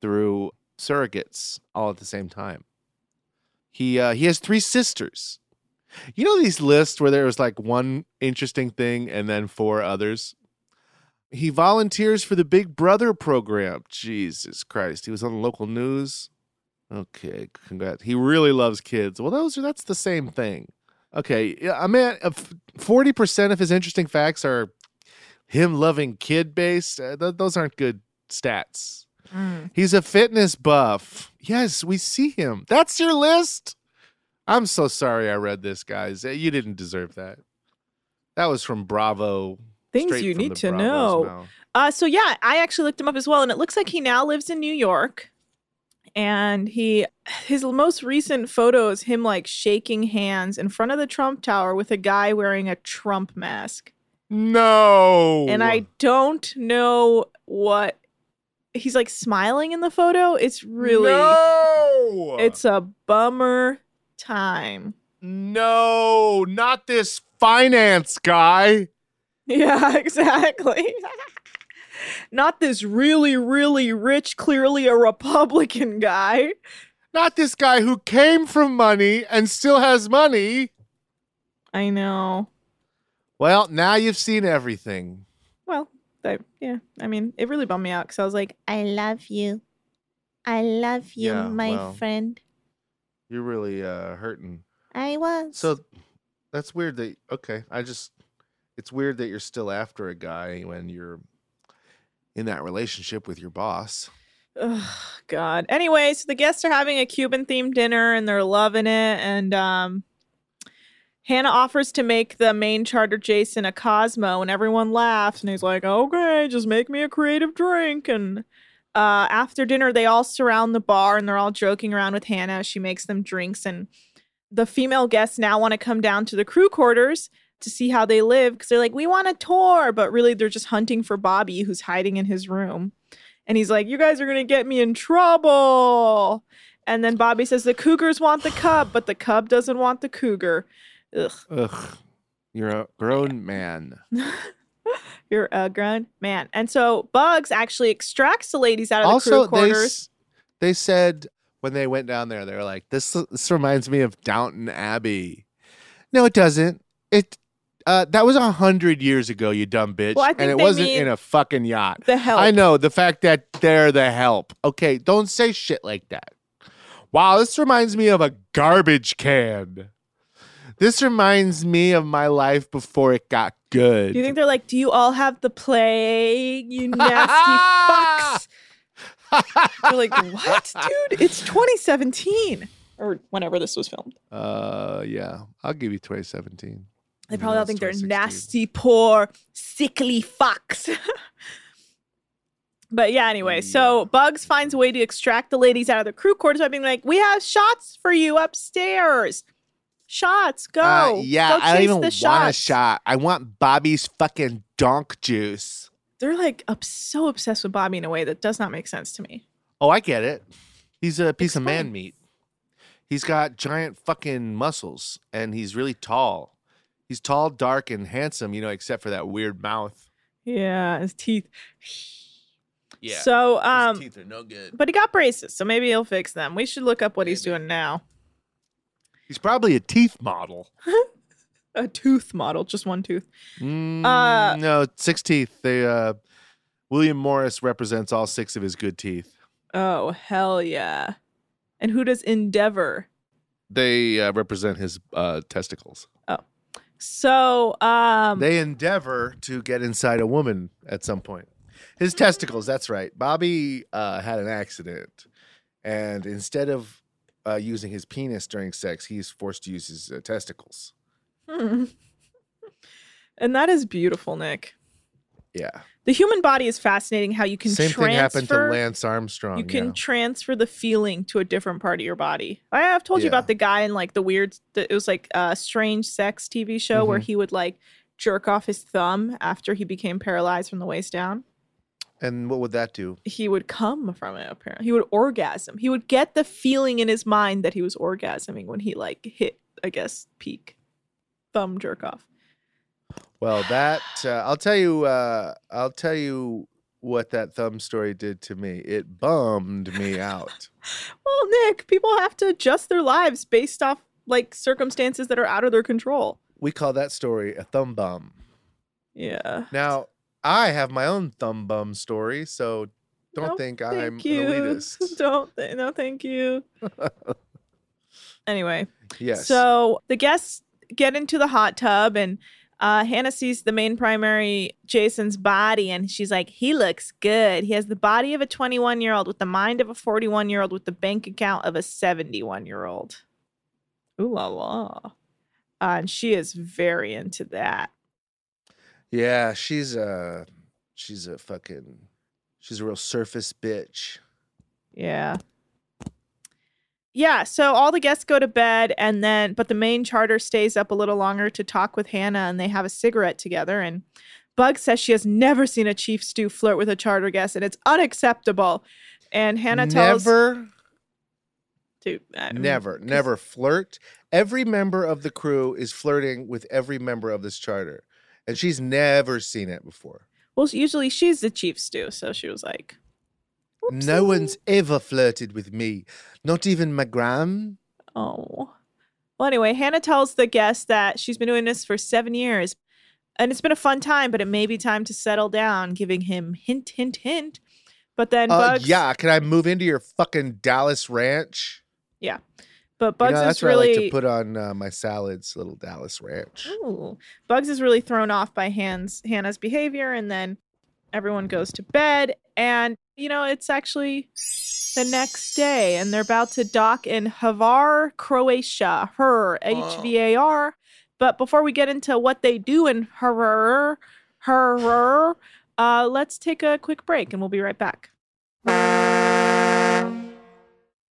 through surrogates all at the same time. He uh, he has three sisters. You know these lists where there was like one interesting thing and then four others? He volunteers for the Big Brother program. Jesus Christ. He was on the local news. Okay, congrats. He really loves kids. Well, those are, that's the same thing. Okay, I mean, forty percent of his interesting facts are him loving kid-based. Uh, th- those aren't good stats. Mm. He's a fitness buff. Yes, we see him. That's your list? I'm so sorry I read this, guys. You didn't deserve that. That was from Bravo. Things you need to know. Uh, so, yeah, I actually looked him up as well, and it looks like he now lives in New York. And he, his most recent photo is him like shaking hands in front of the Trump Tower with a guy wearing a Trump mask. No. And I don't know what, he's like smiling in the photo. It's really, no. It's a bummer time. No, not this finance guy. Yeah, exactly. Not this really, really rich, clearly a Republican guy. Not this guy who came from money and still has money. I know. Well, now you've seen everything. Well, I, yeah. I mean, it really bummed me out because I was like, I love you. I love you, yeah, my well, friend. You're really uh, hurting. I was. So that's weird that, okay, I just, it's weird that you're still after a guy when you're in that relationship with your boss. Ugh, God. Anyway, so the guests are having a Cuban-themed dinner, and they're loving it. And um, Hannah offers to make the main charter Jason a Cosmo, and everyone laughs. And he's like, okay, just make me a creative drink. And uh, after dinner, they all surround the bar, and they're all joking around with Hannah. She makes them drinks. And the female guests now want to come down to the crew quarters to see how they live, because they're like, we want a tour. But really, they're just hunting for Bobby, who's hiding in his room. And he's like, you guys are going to get me in trouble. And then Bobby says, the cougars want the cub, but the cub doesn't want the cougar. Ugh. Ugh. You're a grown man. You're a grown man. And so Bugs actually extracts the ladies out of also, the crew quarters. They, they said when they went down there, they were like, this, this reminds me of Downton Abbey. No, it doesn't. It Uh, that was a hundred years ago, you dumb bitch. Well, I think and it wasn't in a fucking yacht. The help. I know, the fact that they're the help. Okay, don't say shit like that. Wow, this reminds me of a garbage can. This reminds me of my life before it got good. Do you think they're like, do you all have the plague, you nasty fucks? You're like, what, dude? It's twenty seventeen. Or whenever this was filmed. Uh, yeah, I'll give you twenty seventeen. They probably all think they're nasty, poor, sickly fucks. But yeah, anyway, yeah. So Bugs finds a way to extract the ladies out of the crew quarters by being like, we have shots for you upstairs. Shots, go. Uh, yeah, go I don't even want shots. a shot. I want Bobby's fucking donk juice. They're like up, so obsessed with Bobby in a way that does not make sense to me. Oh, I get it. He's a piece Explain. of man meat. He's got giant fucking muscles and he's really tall. He's tall, dark, and handsome, you know, except for that weird mouth. Yeah, his teeth. Yeah, so, um, his teeth are no good. But he got braces, so maybe he'll fix them. We should look up what maybe. he's doing now. He's probably a teeth model. A tooth model, just one tooth. Mm, uh, no, six teeth. They, uh, William Morris represents all six of his good teeth. Oh, hell yeah. And who does Endeavor? They uh, represent his uh, testicles. Oh. So um, they endeavor to get inside a woman at some point. His testicles, that's right. Bobby uh, had an accident, and instead of uh, using his penis during sex, he's forced to use his uh, testicles. Hmm. And that is beautiful, Nick. Yeah. The human body is fascinating how you can Same transfer. Same thing happened to Lance Armstrong. You can yeah. transfer the feeling to a different part of your body. I, I've told yeah. you about the guy in like the weird, the, it was like a strange sex T V show mm-hmm. where he would like jerk off his thumb after he became paralyzed from the waist down. And what would that do? He would come from it, apparently. He would orgasm. He would get the feeling in his mind that he was orgasming when he like hit, I guess, peak thumb jerk off. Well, that uh, I'll tell you. Uh, I'll tell you what that thumb story did to me. It bummed me out. Well, Nick, people have to adjust their lives based off like circumstances that are out of their control. We call that story a thumb bum. Yeah. Now I have my own thumb bum story, so don't no, think thank I'm you. an elitist. Don't. Th- no, thank you. Anyway. Yes. So the guests get into the hot tub and. Uh, Hannah sees the main primary, Jason's body, and she's like, he looks good. He has the body of a twenty-one-year-old with the mind of a forty-one-year-old with the bank account of a seventy-one-year-old. Ooh la la. Uh, and she is very into that. Yeah, she's a, she's a fucking, she's a real surface bitch. Yeah. Yeah, so all the guests go to bed, and then, but the main charter stays up a little longer to talk with Hannah, and they have a cigarette together. And Bugs says she has never seen a chief stew flirt with a charter guest, and it's unacceptable. And Hannah tells never, to I mean, never, never flirt. Every member of the crew is flirting with every member of this charter, and she's never seen it before. Well, usually she's the chief stew, so she was like. Oopsie. No one's ever flirted with me. Not even my gram. Oh. Well, anyway, Hannah tells the guests that she's been doing this for seven years. And it's been a fun time, but it may be time to settle down, giving him hint, hint, hint. But then uh, Bugs... Yeah, can I move into your fucking Dallas ranch? Yeah. But Bugs you know, is that's really... That's what I like to put on uh, my salads, little Dallas ranch. Ooh. Bugs is really thrown off by Hans, Hannah's behavior, and then everyone goes to bed, and You know, it's actually the next day, and they're about to dock in Hvar, Croatia. Her, H V A R. Oh. But before we get into what they do in Hvar, Hvar, uh, let's take a quick break, and we'll be right back.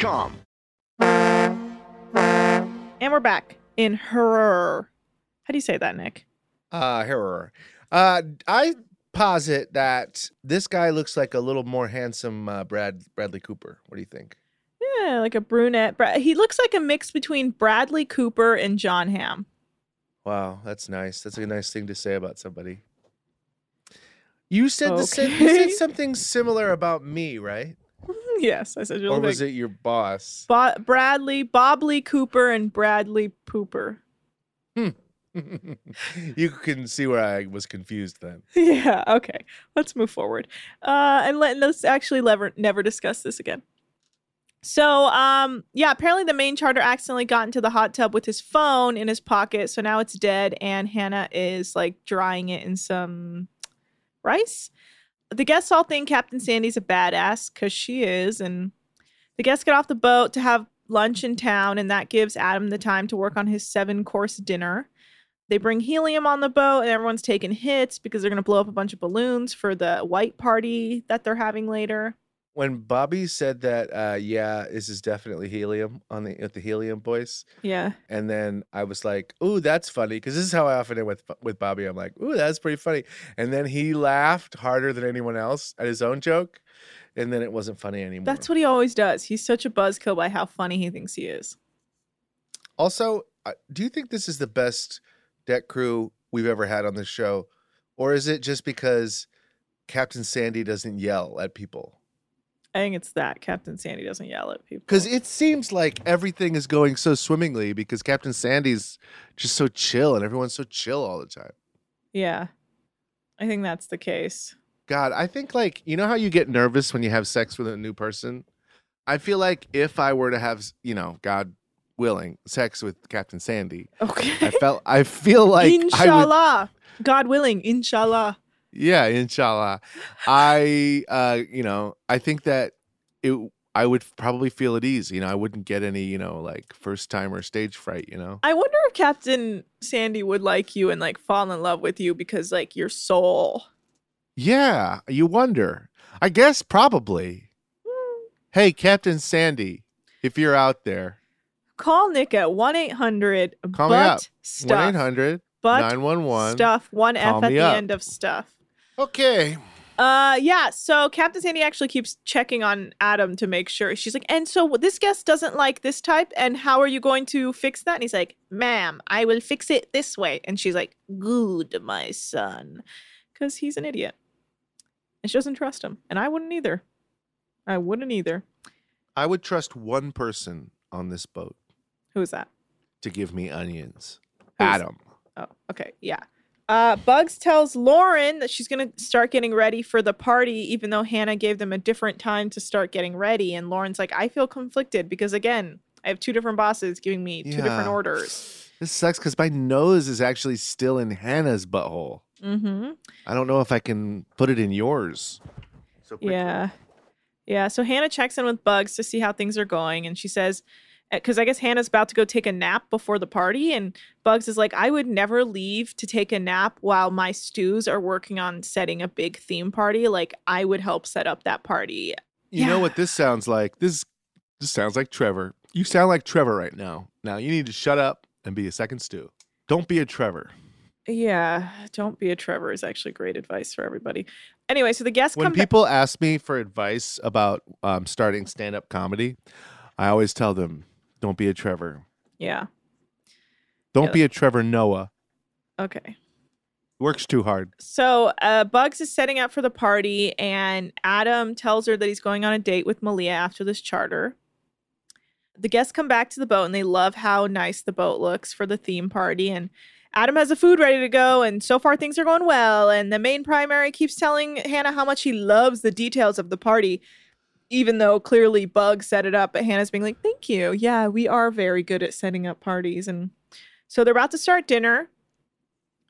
com. And we're back in horror. How do you say that, Nick? Uh, horror. Uh, I posit that this guy looks like a little more handsome uh, Brad Bradley Cooper. What do you think? Yeah, like a brunette. He looks like a mix between Bradley Cooper and Jon Hamm. Wow, that's nice. That's a nice thing to say about somebody. You said, okay. the same, you said something similar about me, right? Yes, I said. Or big. Was it your boss? Bo- Bradley, Bobley Cooper, and Bradley Pooper. Hmm. You can see where I was confused then. Yeah. Okay. Let's move forward. Uh, and let, let's actually never, never discuss this again. So, um, yeah. Apparently, the main charter accidentally got into the hot tub with his phone in his pocket, so now it's dead, and Hannah is like drying it in some rice. The guests all think Captain Sandy's a badass, because she is, and the guests get off the boat to have lunch in town, and that gives Adam the time to work on his seven-course dinner. They bring helium on the boat, and everyone's taking hits because they're going to blow up a bunch of balloons for the white party that they're having later. When Bobby said that, uh, yeah, this is definitely helium on the at the helium voice. Yeah. And then I was like, ooh, that's funny. Because this is how I often am with, with Bobby. I'm like, ooh, that's pretty funny. And then he laughed harder than anyone else at his own joke. And then it wasn't funny anymore. That's what he always does. He's such a buzzkill by how funny he thinks he is. Also, do you think this is the best deck crew we've ever had on this show? Or is it just because Captain Sandy doesn't yell at people? I think it's that Captain Sandy doesn't yell at people. Because it seems like everything is going so swimmingly because Captain Sandy's just so chill and everyone's so chill all the time. Yeah. I think that's the case. God, I think like, you know how you get nervous when you have sex with a new person? I feel like if I were to have, you know, God willing, sex with Captain Sandy. Okay. I felt, I feel like. Inshallah. Would... God willing. Inshallah. Yeah, inshallah. I, uh, you know, I think that it. I would probably feel at ease. You know, I wouldn't get any, you know, like first time or stage fright, you know. I wonder if Captain Sandy would like you and like fall in love with you because like your soul. Yeah, you wonder. I guess probably. Mm. Hey, Captain Sandy, if you're out there. Call Nick at one eight hundred. Call me up. one eight hundred. But nine one one, stuff, one F at the up. End of stuff. Okay. Uh, yeah, so Captain Sandy actually keeps checking on Adam to make sure. She's like, and so this guest doesn't like this type, and how are you going to fix that? And he's like, ma'am, I will fix it this way. And she's like, good, my son, because he's an idiot. And she doesn't trust him, and I wouldn't either. I wouldn't either. I would trust one person on this boat. Who is that? To give me onions. Who's- Adam. Oh, okay. Yeah. Uh, Bugs tells Lauren that she's going to start getting ready for the party, even though Hannah gave them a different time to start getting ready. And Lauren's like, I feel conflicted because, again, I have two different bosses giving me two yeah. different orders. This sucks because my nose is actually still in Hannah's butthole. Mm-hmm. I don't know if I can put it in yours. So quickly. Yeah. Yeah. So Hannah checks in with Bugs to see how things are going. And she says, because I guess Hannah's about to go take a nap before the party. And Bugs is like, I would never leave to take a nap while my stews are working on setting a big theme party. Like, I would help set up that party. You yeah. know what this sounds like? This, this sounds like Trevor. You sound like Trevor right now. Now, you need to shut up and be a second stew. Don't be a Trevor. Yeah, don't be a Trevor is actually great advice for everybody. Anyway, so the guests come. When people ba- ask me for advice about um, starting stand-up comedy, I always tell them, don't be a Trevor. Yeah. Don't yeah. be a Trevor Noah. Okay. Works too hard. So uh, Bugs is setting up for the party, and Adam tells her that he's going on a date with Malia after this charter. The guests come back to the boat, and they love how nice the boat looks for the theme party, and Adam has the food ready to go, and so far things are going well, and the main primary keeps telling Hannah how much he loves the details of the party, even though clearly Bug set it up, but Hannah's being like, thank you. Yeah, we are very good at setting up parties. And so they're about to start dinner,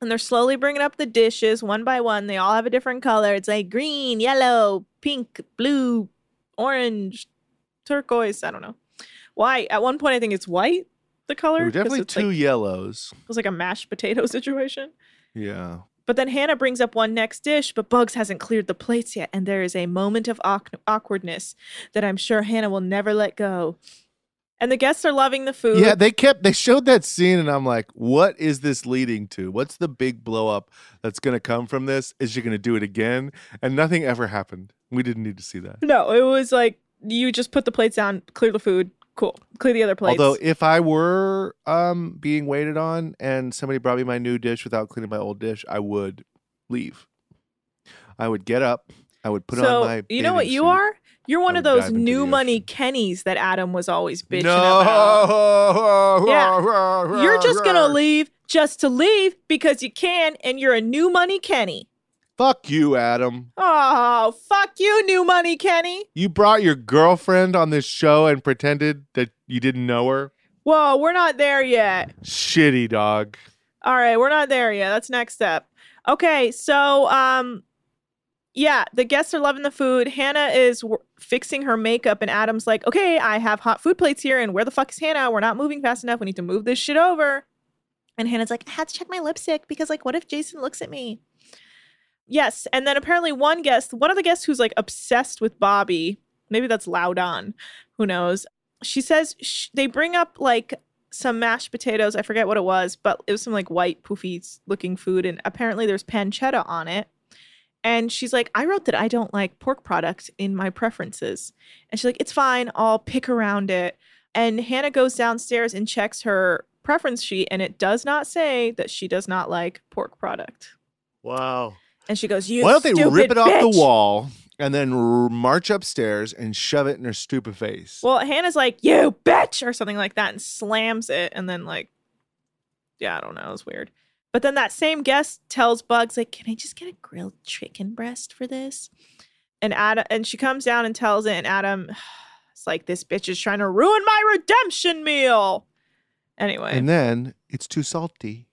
and they're slowly bringing up the dishes one by one. They all have a different color. It's like green, yellow, pink, blue, orange, turquoise. I don't know. White. At one point, I think it's white. The color. There were definitely two like, yellows. It was like a mashed potato situation. Yeah. But then Hannah brings up one next dish, but Bugs hasn't cleared the plates yet, and there is a moment of awkwardness that I'm sure Hannah will never let go. And the guests are loving the food. Yeah, they kept, they showed that scene, and I'm like, what is this leading to? What's the big blow up that's going to come from this? Is she going to do it again? And nothing ever happened. We didn't need to see that. No, it was like, you just put the plates down, clear the food. Cool. Clear the other plates. Although if I were um, being waited on and somebody brought me my new dish without cleaning my old dish, I would leave. I would get up. I would put so, on my you know what suit. You are? You're one I of those new money Kennys that Adam was always bitching no. about. Yeah. You're just going to leave just to leave because you can, and you're a new money Kenny. Fuck you, Adam. Oh, fuck you, new money, Kenny. You brought your girlfriend on this show and pretended that you didn't know her? Whoa, we're not there yet. Shitty, dog. All right, we're not there yet. That's next up. Okay, so, um, yeah, the guests are loving the food. Hannah is w- fixing her makeup, and Adam's like, okay, I have hot food plates here, and where the fuck is Hannah? We're not moving fast enough. We need to move this shit over. And Hannah's like, I had to check my lipstick because, like, what if Jason looks at me? Yes, and then apparently one guest, one of the guests who's like obsessed with Bobby, maybe that's Loudon, who knows, she says sh- they bring up like some mashed potatoes, I forget what it was, but it was some like white poofy looking food, and apparently there's pancetta on it. And she's like, I wrote that I don't like pork product in my preferences. And she's like, it's fine, I'll pick around it. And Hannah goes downstairs and checks her preference sheet, and it does not say that she does not like pork product. Wow. And she goes, you stupid bitch. Why don't they rip it off the wall and then r- march upstairs and shove it in her stupid face? Well, Hannah's like, you bitch, or something like that, and slams it. And then like, yeah, I don't know. It was weird. But then that same guest tells Bugs, like, can I just get a grilled chicken breast for this? And Adam, and she comes down and tells it. And Adam it's like, this bitch is trying to ruin my redemption meal. Anyway. And then it's too salty.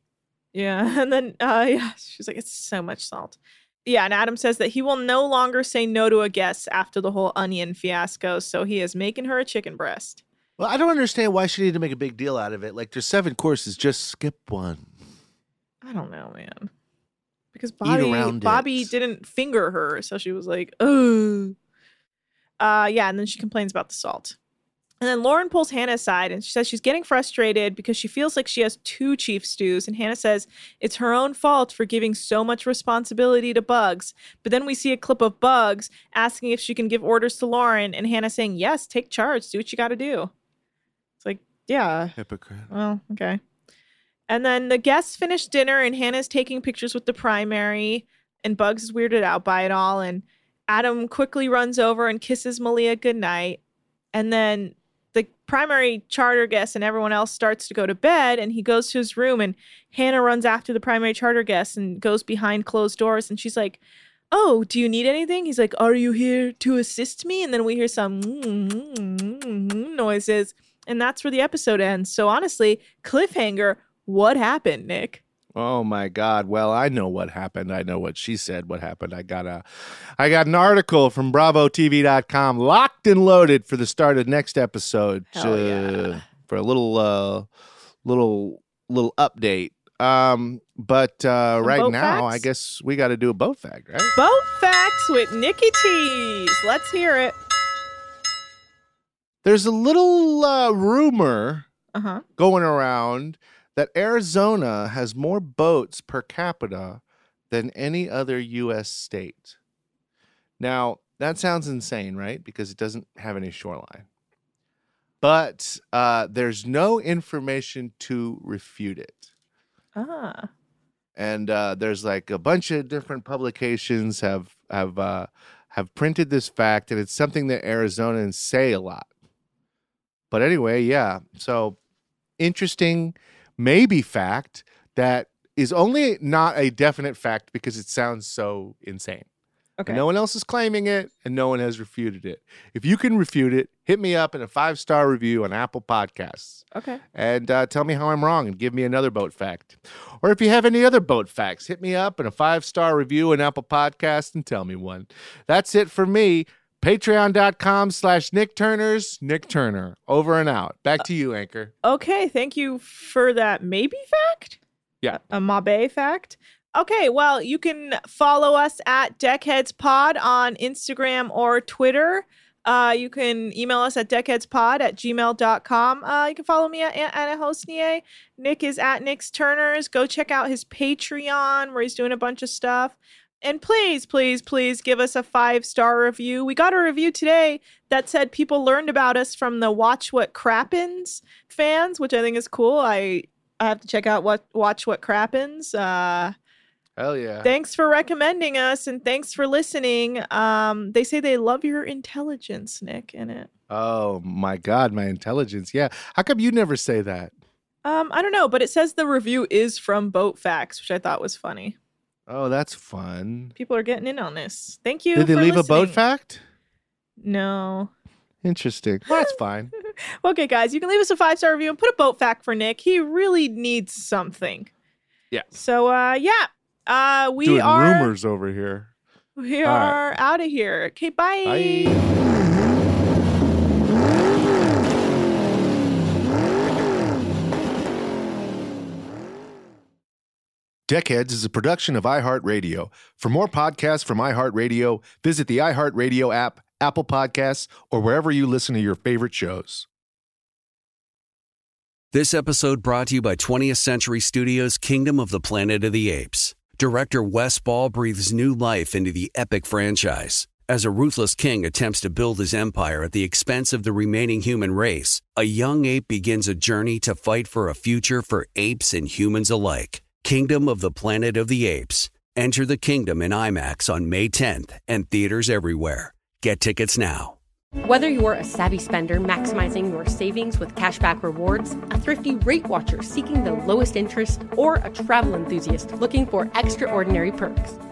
Yeah, and then uh, yeah, she's like, it's so much salt. Yeah, and Adam says that he will no longer say no to a guest after the whole onion fiasco, so he is making her a chicken breast. Well, I don't understand why she needed to make a big deal out of it. Like, there's seven courses, just skip one. I don't know, man. Because Bobby, Bobby didn't finger her, so she was like, oh. Uh, yeah, and then she complains about the salt. And then Lauren pulls Hannah aside, and she says she's getting frustrated because she feels like she has two chief stews. And Hannah says it's her own fault for giving so much responsibility to Bugs. But then we see a clip of Bugs asking if she can give orders to Lauren, and Hannah saying, yes, take charge. Do what you got to do. It's like, yeah. Hypocrite. Well, okay. And then the guests finish dinner, and Hannah's taking pictures with the primary, and Bugs is weirded out by it all. And Adam quickly runs over and kisses Malia goodnight. And then the primary charter guest and everyone else starts to go to bed, and he goes to his room, and Hannah runs after the primary charter guest and goes behind closed doors, and she's like, oh, do you need anything? He's like, are you here to assist me? And then we hear some noises, and that's where the episode ends. So honestly, cliffhanger, What happened, Nick? Oh, my God. Well, I know what happened. I know what she said, what happened. I got a, I got an article from bravo t v dot com locked and loaded for the start of next episode to, yeah. for a little uh, little little update. Um, but uh, right now, facts? I guess we got to do a boat fact, right? Boat facts with Nikki Cheese. Let's hear it. There's a little uh, rumor uh-huh. going around that Arizona has more boats per capita than any other U S state. Now, that sounds insane, right? Because it doesn't have any shoreline. But uh, there's no information to refute it. Ah. And uh, there's like a bunch of different publications have have uh, have printed this fact, and it's something that Arizonans say a lot. But anyway, yeah. So interesting. Maybe fact that is only not a definite fact because it sounds so insane. Okay. And no one else is claiming it and no one has refuted it. If you can refute it, hit me up in a five-star review on Apple Podcasts. Okay. And uh, tell me how I'm wrong and give me another boat fact. Or if you have any other boat facts, hit me up in a five-star review on Apple Podcasts and tell me one. That's it for me. Patreon.com slash Nick Turner's Nick Turner. Over and out. Back to you, Anchor. Okay, thank you for that maybe fact? Yeah. A mabe fact? Okay, well, you can follow us at Deckheads Pod on Instagram or Twitter. Uh, you can email us at deckheadspod at gmail dot com. Uh, you can follow me at Anna Hosnier. Nick is at Nick's Turner's. Go check out his Patreon where he's doing a bunch of stuff. And please, please, please give us a five-star review. We got a review today that said people learned about us from the Watch What Crappens fans, which I think is cool. I, I have to check out what Watch What Crappens. Uh, Hell yeah. Thanks for recommending us, and thanks for listening. Um, they say they love your intelligence, Nick, in it. Oh, my God, my intelligence. Yeah. How come you never say that? Um, I don't know, but it says the review is from Boat Facts, which I thought was funny. Oh, that's fun. People are getting in on this. Thank you. Did they for leave listening. A boat fact? No. Interesting. Well, that's fine. Okay, guys, you can leave us a five-star review and put a boat fact for Nick. He really needs something. Yeah. So, uh, yeah. Uh, we Doing are. rumors over here. We All are right. out of here. Okay, bye. Bye. Deckheads is a production of iHeartRadio. For more podcasts from iHeartRadio, visit the iHeartRadio app, Apple Podcasts, or wherever you listen to your favorite shows. This episode brought to you by twentieth Century Studios' Kingdom of the Planet of the Apes. Director Wes Ball breathes new life into the epic franchise. As a ruthless king attempts to build his empire at the expense of the remaining human race, a young ape begins a journey to fight for a future for apes and humans alike. Kingdom of the Planet of the Apes. Enter the kingdom in IMAX on May tenth and theaters everywhere. Get tickets now. Whether you're a savvy spender maximizing your savings with cashback rewards, a thrifty rate watcher seeking the lowest interest, or a travel enthusiast looking for extraordinary perks,